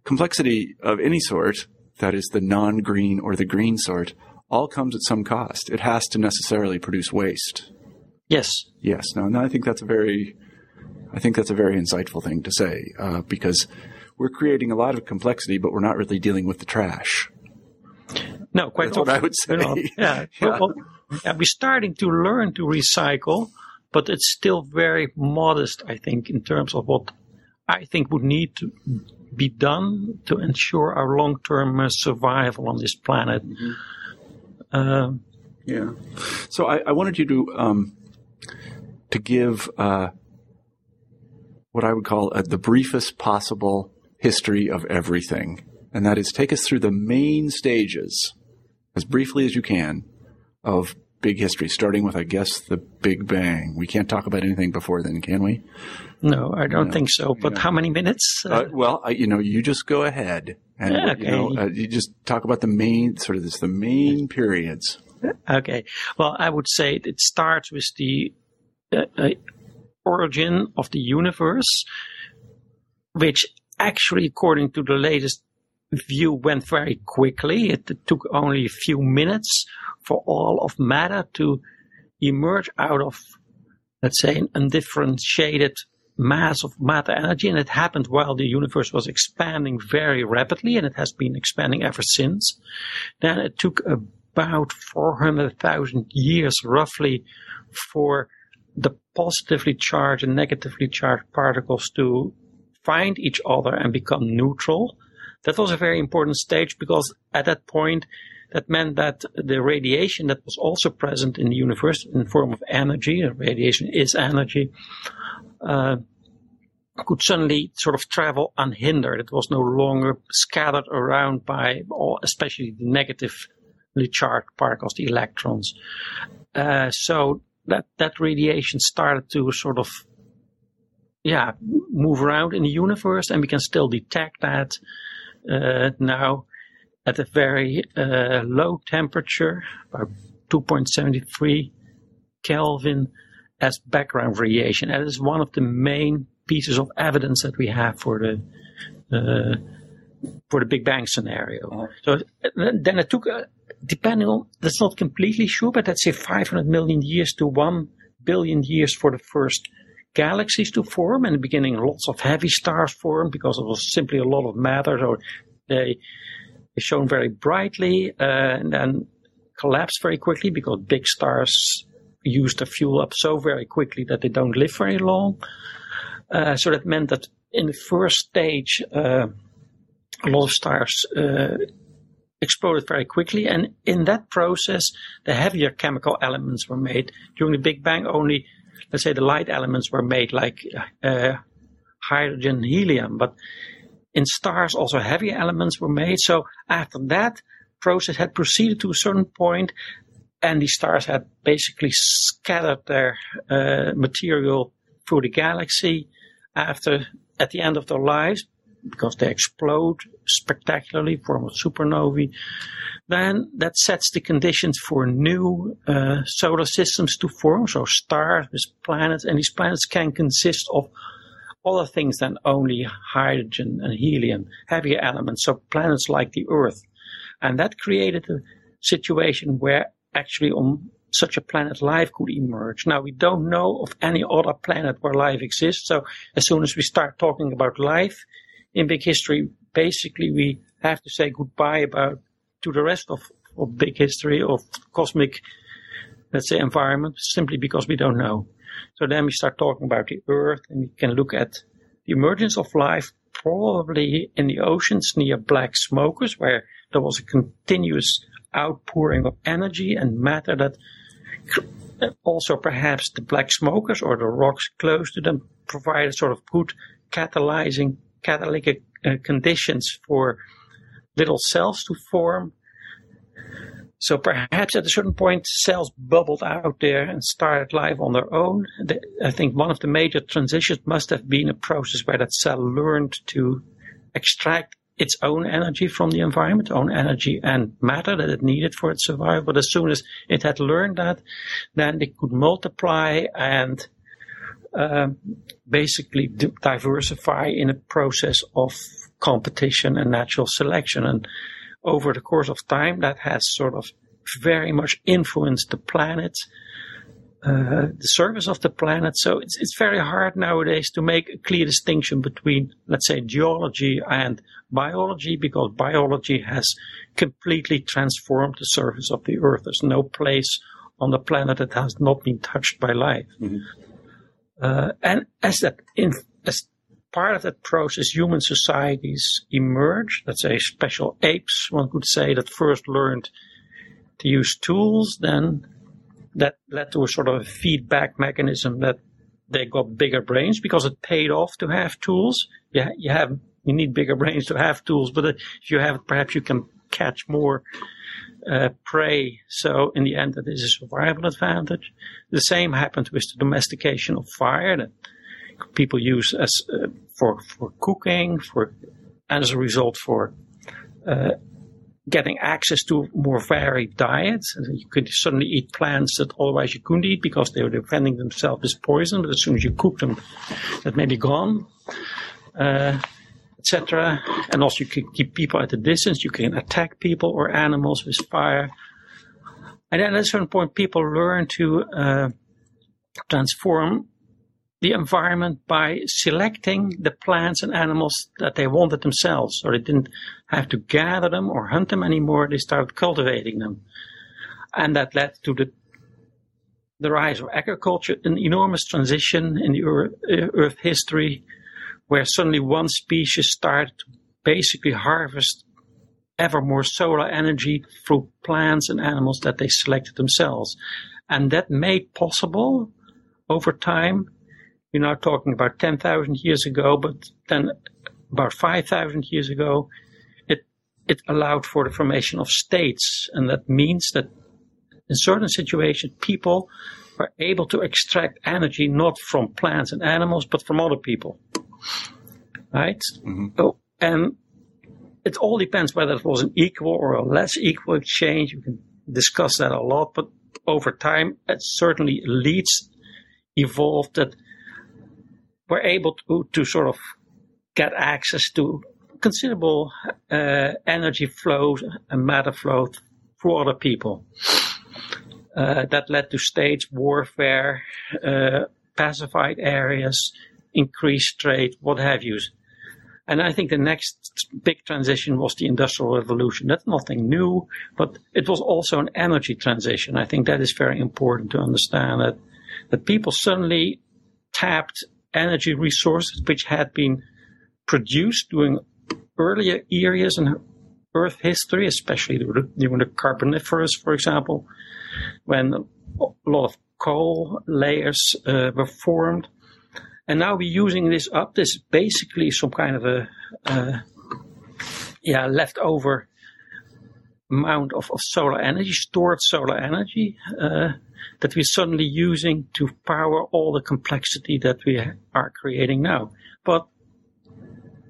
complexity of any sort. That is, the non-green or the green sort, all comes at some cost. It has to necessarily produce waste. Yes. Yes. No, no, I think that's a very. I think that's a very insightful thing to say, uh, because we're creating a lot of complexity, but we're not really dealing with the trash. No, quite that's what I would say. Yeah. yeah. Well, yeah, we're starting to learn to recycle, but it's still very modest, I think, in terms of what I think would need to be done to ensure our long-term uh, survival on this planet. Mm-hmm. Um, yeah. So I, I wanted you to um, to give Uh, what I would call a, the briefest possible history of everything. And that is, take us through the main stages, as briefly as you can, of big history, starting with, I guess, the Big Bang. We can't talk about anything before then, can we? No, I don't you know, think so. But you know, how many minutes? Uh, well, I, you know, you just go ahead. And yeah, okay. you, know, uh, you just talk about the main, sort of this, the main periods. Okay. Well, I would say it starts with the uh, uh, origin of the universe, which actually, according to the latest view, went very quickly. It, it took only a few minutes for all of matter to emerge out of, let's say, an undifferentiated mass of matter energy, and it happened while the universe was expanding very rapidly, and it has been expanding ever since. Then it took about four hundred thousand years roughly for the positively charged and negatively charged particles to find each other and become neutral. That was a very important stage, because at that point that meant that the radiation that was also present in the universe in the form of energy, radiation is energy, uh, could suddenly sort of travel unhindered. It was no longer scattered around by all, especially the negatively charged particles, the electrons. Uh, so that, that radiation started to sort of, yeah, move around in the universe, and we can still detect that uh, now. At a very uh, low temperature, about two point seven three Kelvin, as background radiation. That is one of the main pieces of evidence that we have for the uh, for the Big Bang scenario. So then it took, uh, depending on, that's not completely sure, but let's say five hundred million years to one billion years for the first galaxies to form. In the beginning, lots of heavy stars formed because it was simply a lot of matter. So they shone very brightly uh, and then collapsed very quickly, because big stars use their fuel up so very quickly that they don't live very long. Uh, so that meant that in the first stage, uh, a lot of stars uh, exploded very quickly. And in that process, the heavier chemical elements were made. During the Big Bang, only, let's say, the light elements were made, like uh, hydrogen, helium. But in stars, also heavy elements were made. So after that process had proceeded to a certain point, and the stars had basically scattered their uh, material through the galaxy after, at the end of their lives, because they explode spectacularly, form of supernovae. Then that sets the conditions for new uh, solar systems to form, so stars with planets, and these planets can consist of other things than only hydrogen and helium, heavier elements, so planets like the Earth. And that created a situation where actually on such a planet life could emerge. Now, we don't know of any other planet where life exists, so as soon as we start talking about life in Big History, basically we have to say goodbye about to the rest of, of Big History, of cosmic, let's say, environment, simply because we don't know. So then we start talking about the Earth, and we can look at the emergence of life probably in the oceans near black smokers, where there was a continuous outpouring of energy and matter that also perhaps the black smokers or the rocks close to them provided sort of good catalyzing, catalytic uh, conditions for little cells to form. So perhaps at a certain point, cells bubbled out there and started life on their own. I think one of the major transitions must have been a process where that cell learned to extract its own energy from the environment, own energy and matter that it needed for its survival. But as soon as it had learned that, then it could multiply and um, basically d- diversify in a process of competition and natural selection. And over the course of time, that has sort of very much influenced the planet, uh, the surface of the planet. So it's it's very hard nowadays to make a clear distinction between, let's say, geology and biology, because biology has completely transformed the surface of the Earth. There's no place on the planet that has not been touched by life. Mm-hmm. Uh, and as that in, as part of that process, human societies emerged. Let's say special apes, one could say, that first learned to use tools. Then that led to a sort of a feedback mechanism that they got bigger brains, because it paid off to have tools. Yeah, you have you need bigger brains to have tools, but if you have it, perhaps you can catch more uh, prey. So in the end, that is a survival advantage. The same happened with the domestication of fire that people use as uh, for for cooking, for and as a result for uh, getting access to more varied diets. You could suddenly eat plants that otherwise you couldn't eat because they were defending themselves as poison, but as soon as you cook them, that may be gone, uh, et cetera. And also you can keep people at a distance. You can attack people or animals with fire. And then at a certain point, people learn to uh, transform the environment by selecting the plants and animals that they wanted themselves. So they didn't have to gather them or hunt them anymore. They started cultivating them. And that led to the the rise of agriculture, an enormous transition in the earth, earth history, where suddenly one species started to basically harvest ever more solar energy through plants and animals that they selected themselves. And that made possible, over time, you're now talking about ten thousand years ago, but then about five thousand years ago, it it allowed for the formation of states. And that means that in certain situations, people were able to extract energy not from plants and animals, but from other people. Right? Mm-hmm. Oh, and it all depends whether it was an equal or a less equal exchange. You can discuss that a lot, but over time, it certainly leads evolved that we're able to, to sort of get access to considerable uh, energy flows and matter flow through other people. Uh, that led to states, warfare, uh, pacified areas, increased trade, what have you. And I think the next big transition was the Industrial Revolution. That's nothing new, but it was also an energy transition. I think that is very important to understand, that, that people suddenly tapped energy resources which had been produced during earlier eras in Earth history, especially during the Carboniferous, for example, when a lot of coal layers uh, were formed. And now we're using this up. This is basically some kind of a uh, yeah leftover amount of, of solar energy, stored solar energy, uh, that we're suddenly using to power all the complexity that we are creating now. But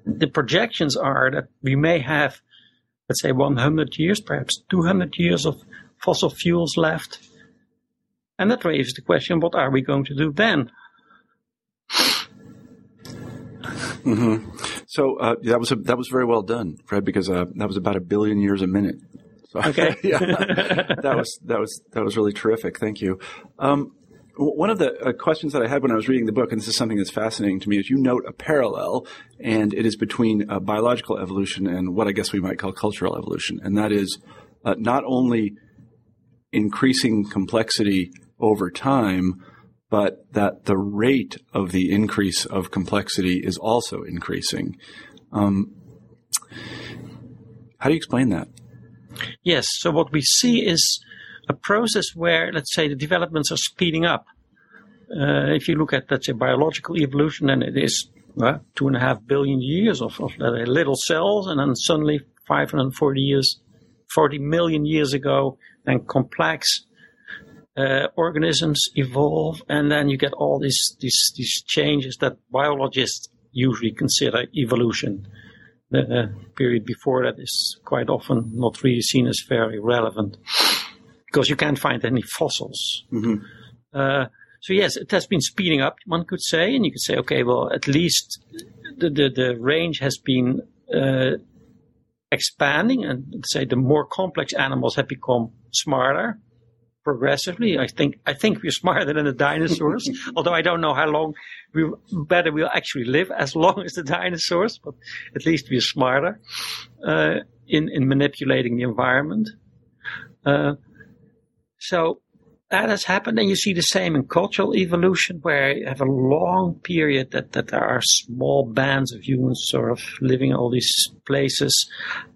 the projections are that we may have, let's say, one hundred years, perhaps two hundred years of fossil fuels left. And that raises the question, what are we going to do then? Mm-hmm. So uh, that was a, that was very well done, Fred, because uh, that was about a billion years a minute. So, okay. yeah, that was that was that was really terrific. Thank you. Um, one of the uh, questions that I had when I was reading the book, and this is something that's fascinating to me, is you note a parallel, and it is between uh, biological evolution and what I guess we might call cultural evolution, and that is uh, not only increasing complexity over time, but that the rate of the increase of complexity is also increasing. Um, how do you explain that? Yes, so what we see is a process where, let's say, the developments are speeding up. Uh, if you look at, let's say, biological evolution, then it is uh, two and a half billion years of, of uh, little cells, and then suddenly five hundred forty years, forty million years ago, then complex Uh, organisms evolve, and then you get all these, these these changes that biologists usually consider evolution. The uh, period before that is quite often not really seen as very relevant because you can't find any fossils. Mm-hmm. Uh, so yes, it has been speeding up, one could say, and you could say, okay, well, at least the, the, the range has been uh, expanding, and say the more complex animals have become smarter. Progressively, I think I think we're smarter than the dinosaurs. Although I don't know how long we better we'll actually live as long as the dinosaurs, but at least we're smarter uh, in in manipulating the environment. Uh, so that has happened, and you see the same in cultural evolution, where you have a long period that that there are small bands of humans sort of living in all these places,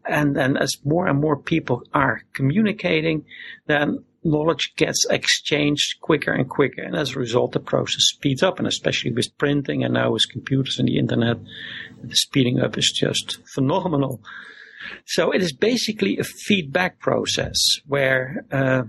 and and as more and more people are communicating, then knowledge gets exchanged quicker and quicker, and as a result, the process speeds up, and especially with printing and now with computers and the internet, the speeding up is just phenomenal. So it is basically a feedback process where uh,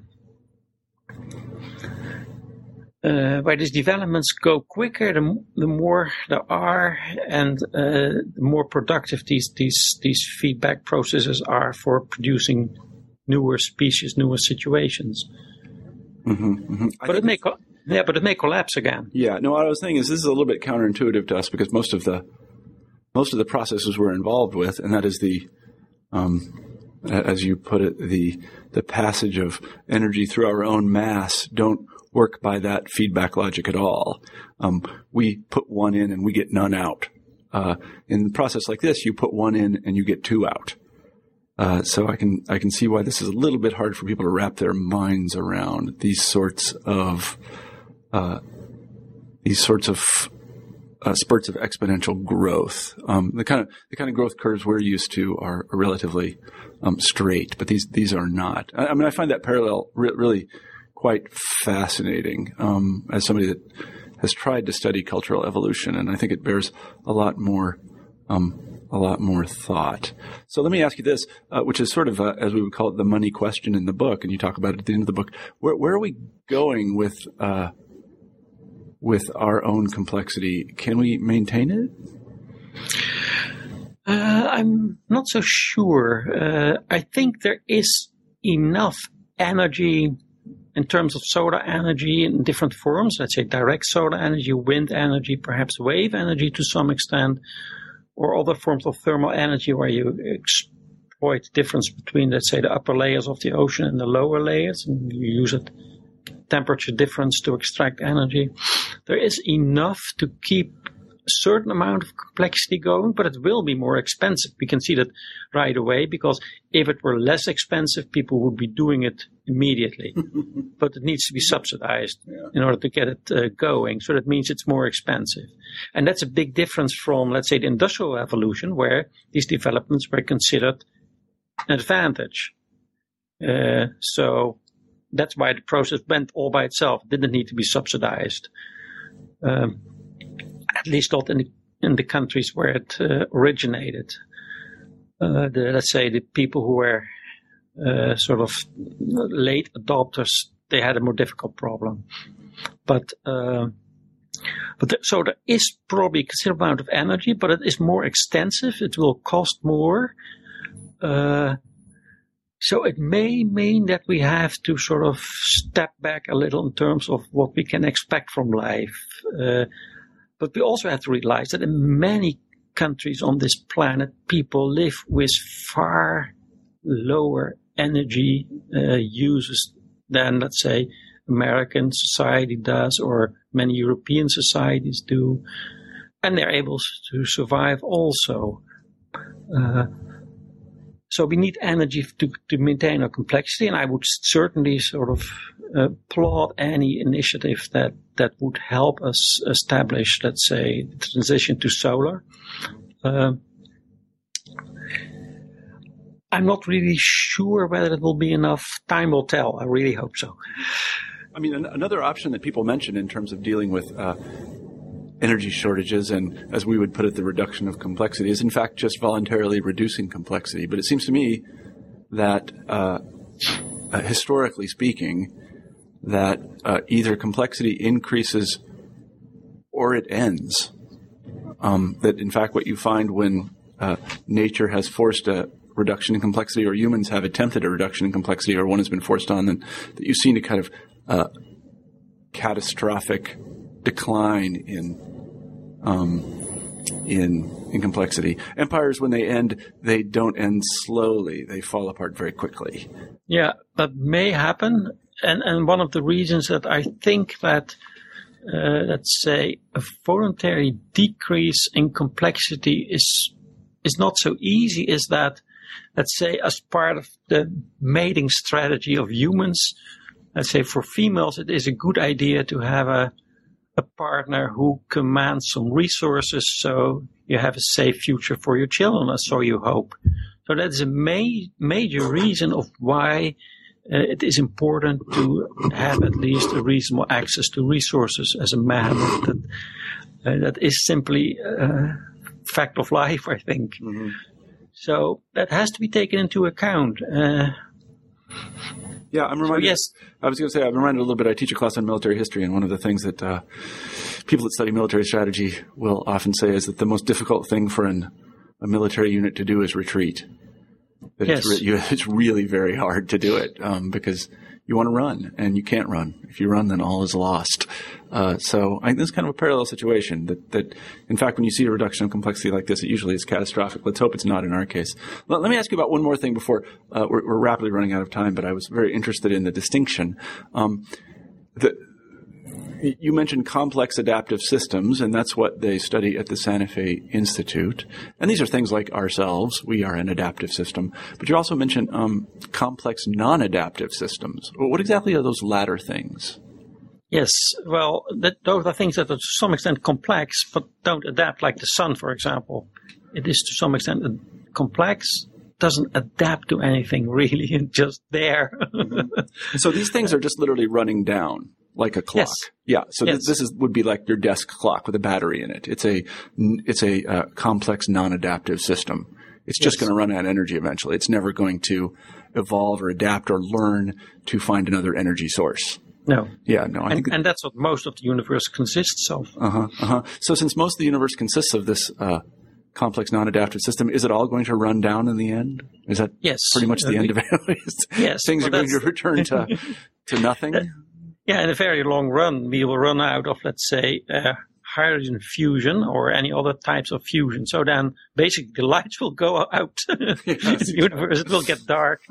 uh, where these developments go quicker, the, the more there are, and uh, the more productive these, these, these feedback processes are for producing newer species, newer situations. Mm-hmm, mm-hmm. But it may co- yeah, but it may collapse again. Yeah, no, what I was thinking is this is a little bit counterintuitive to us because most of the most of the processes we're involved with, and that is the, um, as you put it, the the passage of energy through our own mass, don't work by that feedback logic at all. Um, we put one in and we get none out. Uh, in a process like this, you put one in and you get two out. Uh, so I can I can see why this is a little bit hard for people to wrap their minds around these sorts of uh, these sorts of uh, spurts of exponential growth. Um, the kind of the kind of growth curves we're used to are relatively um, straight, but these these are not. I, I mean, I find that parallel re- really quite fascinating um, as somebody that has tried to study cultural evolution, and I think it bears a lot more. Um, A lot more thought. So let me ask you this, uh, which is sort of, a, as we would call it, the money question in the book, and you talk about it at the end of the book. Where, where are we going with uh, with our own complexity? Can we maintain it? Uh, I'm not so sure. Uh, I think there is enough energy in terms of solar energy in different forms. Let's say direct solar energy, wind energy, perhaps wave energy to some extent, or other forms of thermal energy where you exploit the difference between, let's say, the upper layers of the ocean and the lower layers, and you use it temperature difference to extract energy. There is enough to keep a certain amount of complexity going, but it will be more expensive. We can see that right away, because if it were less expensive, people would be doing it immediately. But it needs to be subsidized yeah. in order to get it uh, going. So that means it's more expensive. And that's a big difference from, let's say, the Industrial Revolution, where these developments were considered an advantage. Uh, so that's why the process went all by itself. It didn't need to be subsidized. Um, At least not in the, in the countries where it uh, originated. Uh, the, let's say the people who were uh, sort of late adopters, they had a more difficult problem. But uh, but th- so there is probably a considerable amount of energy, but it is more extensive. It will cost more. Uh, so it may mean that we have to sort of step back a little in terms of what we can expect from life. Uh, But we also have to realize that in many countries on this planet, people live with far lower energy uh, uses than, let's say, American society does or many European societies do. And they're able to survive also. Uh, so we need energy to, to maintain our complexity. And I would certainly sort of applaud any initiative that, that would help us establish, let's say, the transition to solar. Uh, I'm not really sure whether it will be enough. Time will tell. I really hope so. I mean, an- another option that people mention in terms of dealing with uh, energy shortages and, as we would put it, the reduction of complexity is, in fact, just voluntarily reducing complexity. But it seems to me that, uh, uh, historically speaking, that uh, either complexity increases or it ends. Um, that, in fact, what you find when uh, nature has forced a reduction in complexity or humans have attempted a reduction in complexity or one has been forced on, then that you've seen a kind of uh, catastrophic decline in, um, in in complexity. Empires, when they end, they don't end slowly. They fall apart very quickly. Yeah, that may happen. And, and one of the reasons that I think that, uh, let's say, a voluntary decrease in complexity is is not so easy is that, let's say, as part of the mating strategy of humans, let's say for females, it is a good idea to have a, a partner who commands some resources so you have a safe future for your children, or so you hope. So that's a ma- major reason of why Uh, it is important to have at least a reasonable access to resources as a man. That, uh, that is simply a fact of life, I think. Mm-hmm. So that has to be taken into account. Uh, Yeah, I'm reminded. So, yes. I was going to say, I'm reminded a little bit. I teach a class on military history, and one of the things that uh, people that study military strategy will often say is that the most difficult thing for an, a military unit to do is retreat. That yes. It's, re- you, it's really very hard to do it um, because you want to run, and you can't run. If you run, then all is lost. Uh, so I think this is kind of a parallel situation that, that, in fact, when you see a reduction in complexity like this, it usually is catastrophic. Let's hope it's not in our case. Let, let me ask you about one more thing before uh, we're, we're rapidly running out of time, but I was very interested in the distinction. Um, the, you mentioned complex adaptive systems, and that's what they study at the Santa Fe Institute. And these are things like ourselves. We are an adaptive system. But you also mentioned um, complex non-adaptive systems. What exactly are those latter things? Yes, well, that, those are things that are to some extent complex but don't adapt, like the sun, for example. It is to some extent complex, doesn't adapt to anything really, it's just there. Mm-hmm. So these things are just literally running down. Like a clock. Yes. Yeah. So yes. th- this is, would be like your desk clock with a battery in it. It's a, it's a uh, complex non-adaptive system. It's just yes. going to run out of energy eventually. It's never going to evolve or adapt or learn to find another energy source. No. Yeah, no. I and, think th- and that's what most of the universe consists of. Uh-huh, uh-huh. So since most of the universe consists of this uh, complex non-adaptive system, is it all going to run down in the end? Is that yes. pretty much uh, the we, end of it? Yes. Things well, are going to return to, to nothing? That, Yeah, in a very long run, we will run out of, let's say, uh, hydrogen fusion or any other types of fusion. So then basically the lights will go out. Yes. The universe, it will get dark.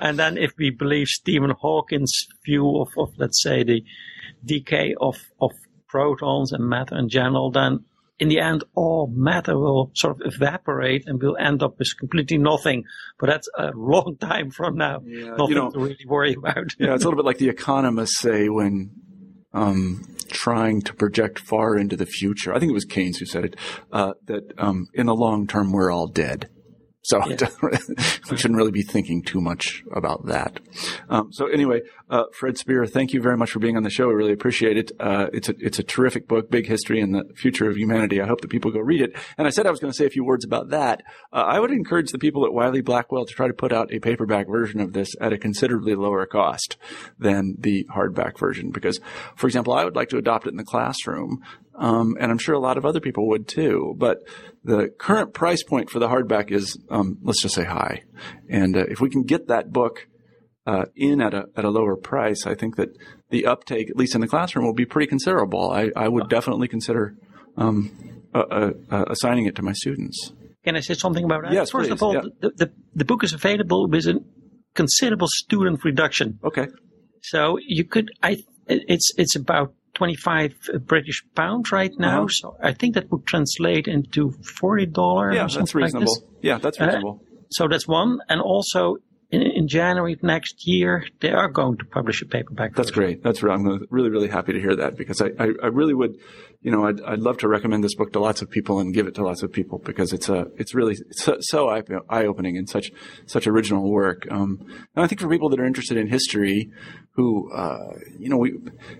And then if we believe Stephen Hawking's view of, of let's say, the decay of, of protons and matter in general, then in the end, all matter will sort of evaporate and we'll end up with completely nothing. But that's a long time from now. Yeah, nothing you know, to really worry about. Yeah, it's a little bit like the economists say when um, trying to project far into the future. I think it was Keynes who said it, uh, that um, in the long term, we're all dead. So yeah. We shouldn't really be thinking too much about that. Um, so anyway, uh, Fred Spier, thank you very much for being on the show. We really appreciate it. Uh, it's a, it's a terrific book, Big History and the Future of Humanity. I hope that people go read it. And I said I was going to say a few words about that. Uh, I would encourage the people at Wiley Blackwell to try to put out a paperback version of this at a considerably lower cost than the hardback version. Because, for example, I would like to adopt it in the classroom. Um, and I'm sure a lot of other people would too. But the current price point for the hardback is, um, let's just say high. And uh, if we can get that book uh, in at a at a lower price, I think that the uptake, at least in the classroom, will be pretty considerable. I, I would definitely consider um, uh, uh, uh, assigning it to my students. Can I say something about that? Yes, First please. of all, yeah. the, the, the book is available with a considerable student reduction. Okay. So you could, I it's it's about twenty-five British pounds right now, uh-huh. So I think that would translate into forty dollars. Yeah, that's reasonable. Like yeah, that's reasonable. Uh, so that's one, and also in, in January next year they are going to publish a paperback. That's version. Great. That's I'm really really happy to hear that because I, I, I really would, you know, I'd, I'd love to recommend this book to lots of people and give it to lots of people because it's a it's really it's so, so eye opening and such such original work. Um, and I think for people that are interested in history. Who, uh, you know, we,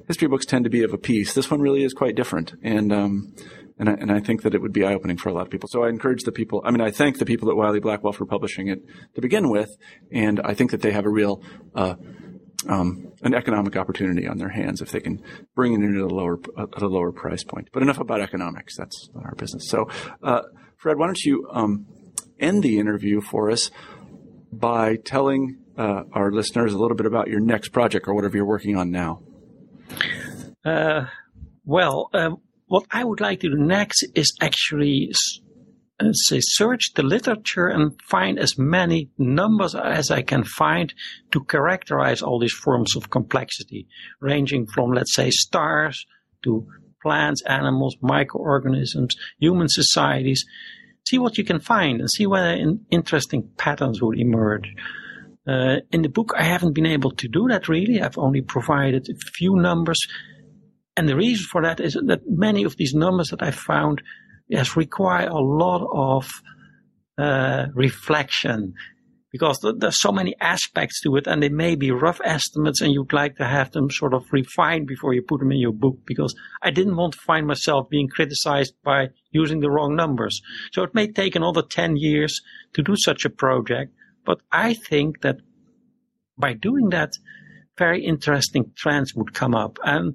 history books tend to be of a piece. This one really is quite different. And, um, and I, and I think that it would be eye-opening for a lot of people. So I encourage the people, I mean, I thank the people at Wiley Blackwell for publishing it to begin with. And I think that they have a real, uh, um, an economic opportunity on their hands if they can bring it in at a lower, at a lower price point. But enough about economics. That's not our business. So, uh, Fred, why don't you, um, end the interview for us by telling Uh, our listeners a little bit about your next project or whatever you're working on now. Uh, well, uh, what I would like to do next is actually uh, say search the literature and find as many numbers as I can find to characterize all these forms of complexity, ranging from, let's say, stars to plants, animals, microorganisms, human societies. See what you can find and see whether in interesting patterns will emerge. Uh, in the book, I haven't been able to do that really. I've only provided a few numbers. And the reason for that is that many of these numbers that I found yes, require a lot of uh, reflection because th- there's so many aspects to it and they may be rough estimates and you'd like to have them sort of refined before you put them in your book because I didn't want to find myself being criticized by using the wrong numbers. So it may take another ten years to do such a project. But I think that by doing that, very interesting trends would come up. And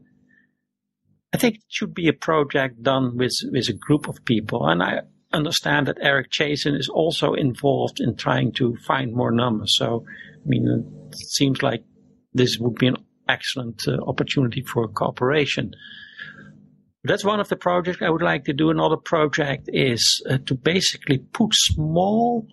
I think it should be a project done with, with a group of people. And I understand that Eric Chaisson is also involved in trying to find more numbers. So, I mean, it seems like this would be an excellent uh, opportunity for cooperation. That's one of the projects I would like to do. Another project is uh, to basically put small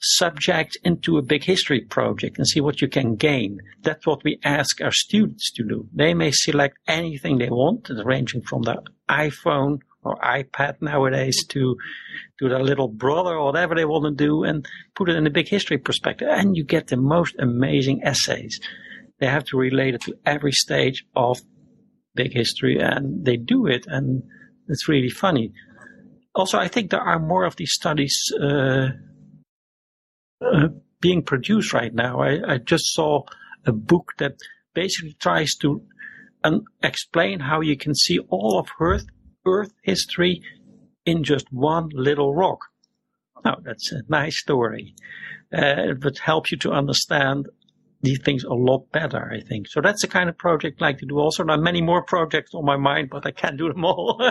subjects into a big history project and see what you can gain. That's what we ask our students to do. They may select anything they want, ranging from their iPhone or iPad nowadays to, to their little brother or whatever they want to do, and put it in a big history perspective. And you get the most amazing essays. They have to relate it to every stage of big history, and they do it, and it's really funny. Also, I think there are more of these studies uh, uh, being produced right now. I, I just saw a book that basically tries to um, explain how you can see all of Earth, Earth history in just one little rock. Now, that's a nice story, uh, but helps you to understand these things a lot better, I think. So that's the kind of project I'd like to do also. There are many more projects on my mind, but I can't do them all.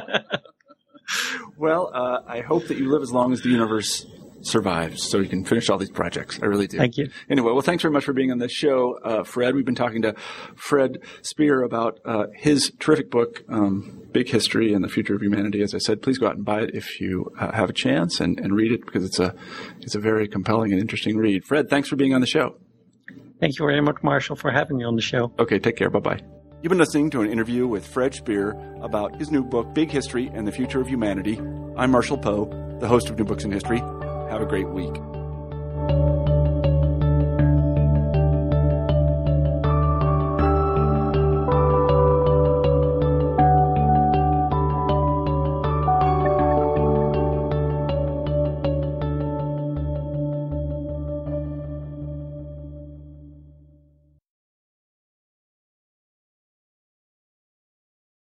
Well, uh, I hope that you live as long as the universe survives so you can finish all these projects. I really do. Thank you. Anyway, well, thanks very much for being on this show, uh, Fred. We've been talking to Fred Spier about uh, his terrific book, um, Big History and the Future of Humanity. As I said, please go out and buy it if you uh, have a chance and, and read it, because it's a it's a very compelling and interesting read. Fred, thanks for being on the show. Thank you very much, Marshall, for having me on the show. Okay, take care. Bye-bye. You've been listening to an interview with Fred Spier about his new book, Big History and the Future of Humanity. I'm Marshall Poe, the host of New Books in History. Have a great week.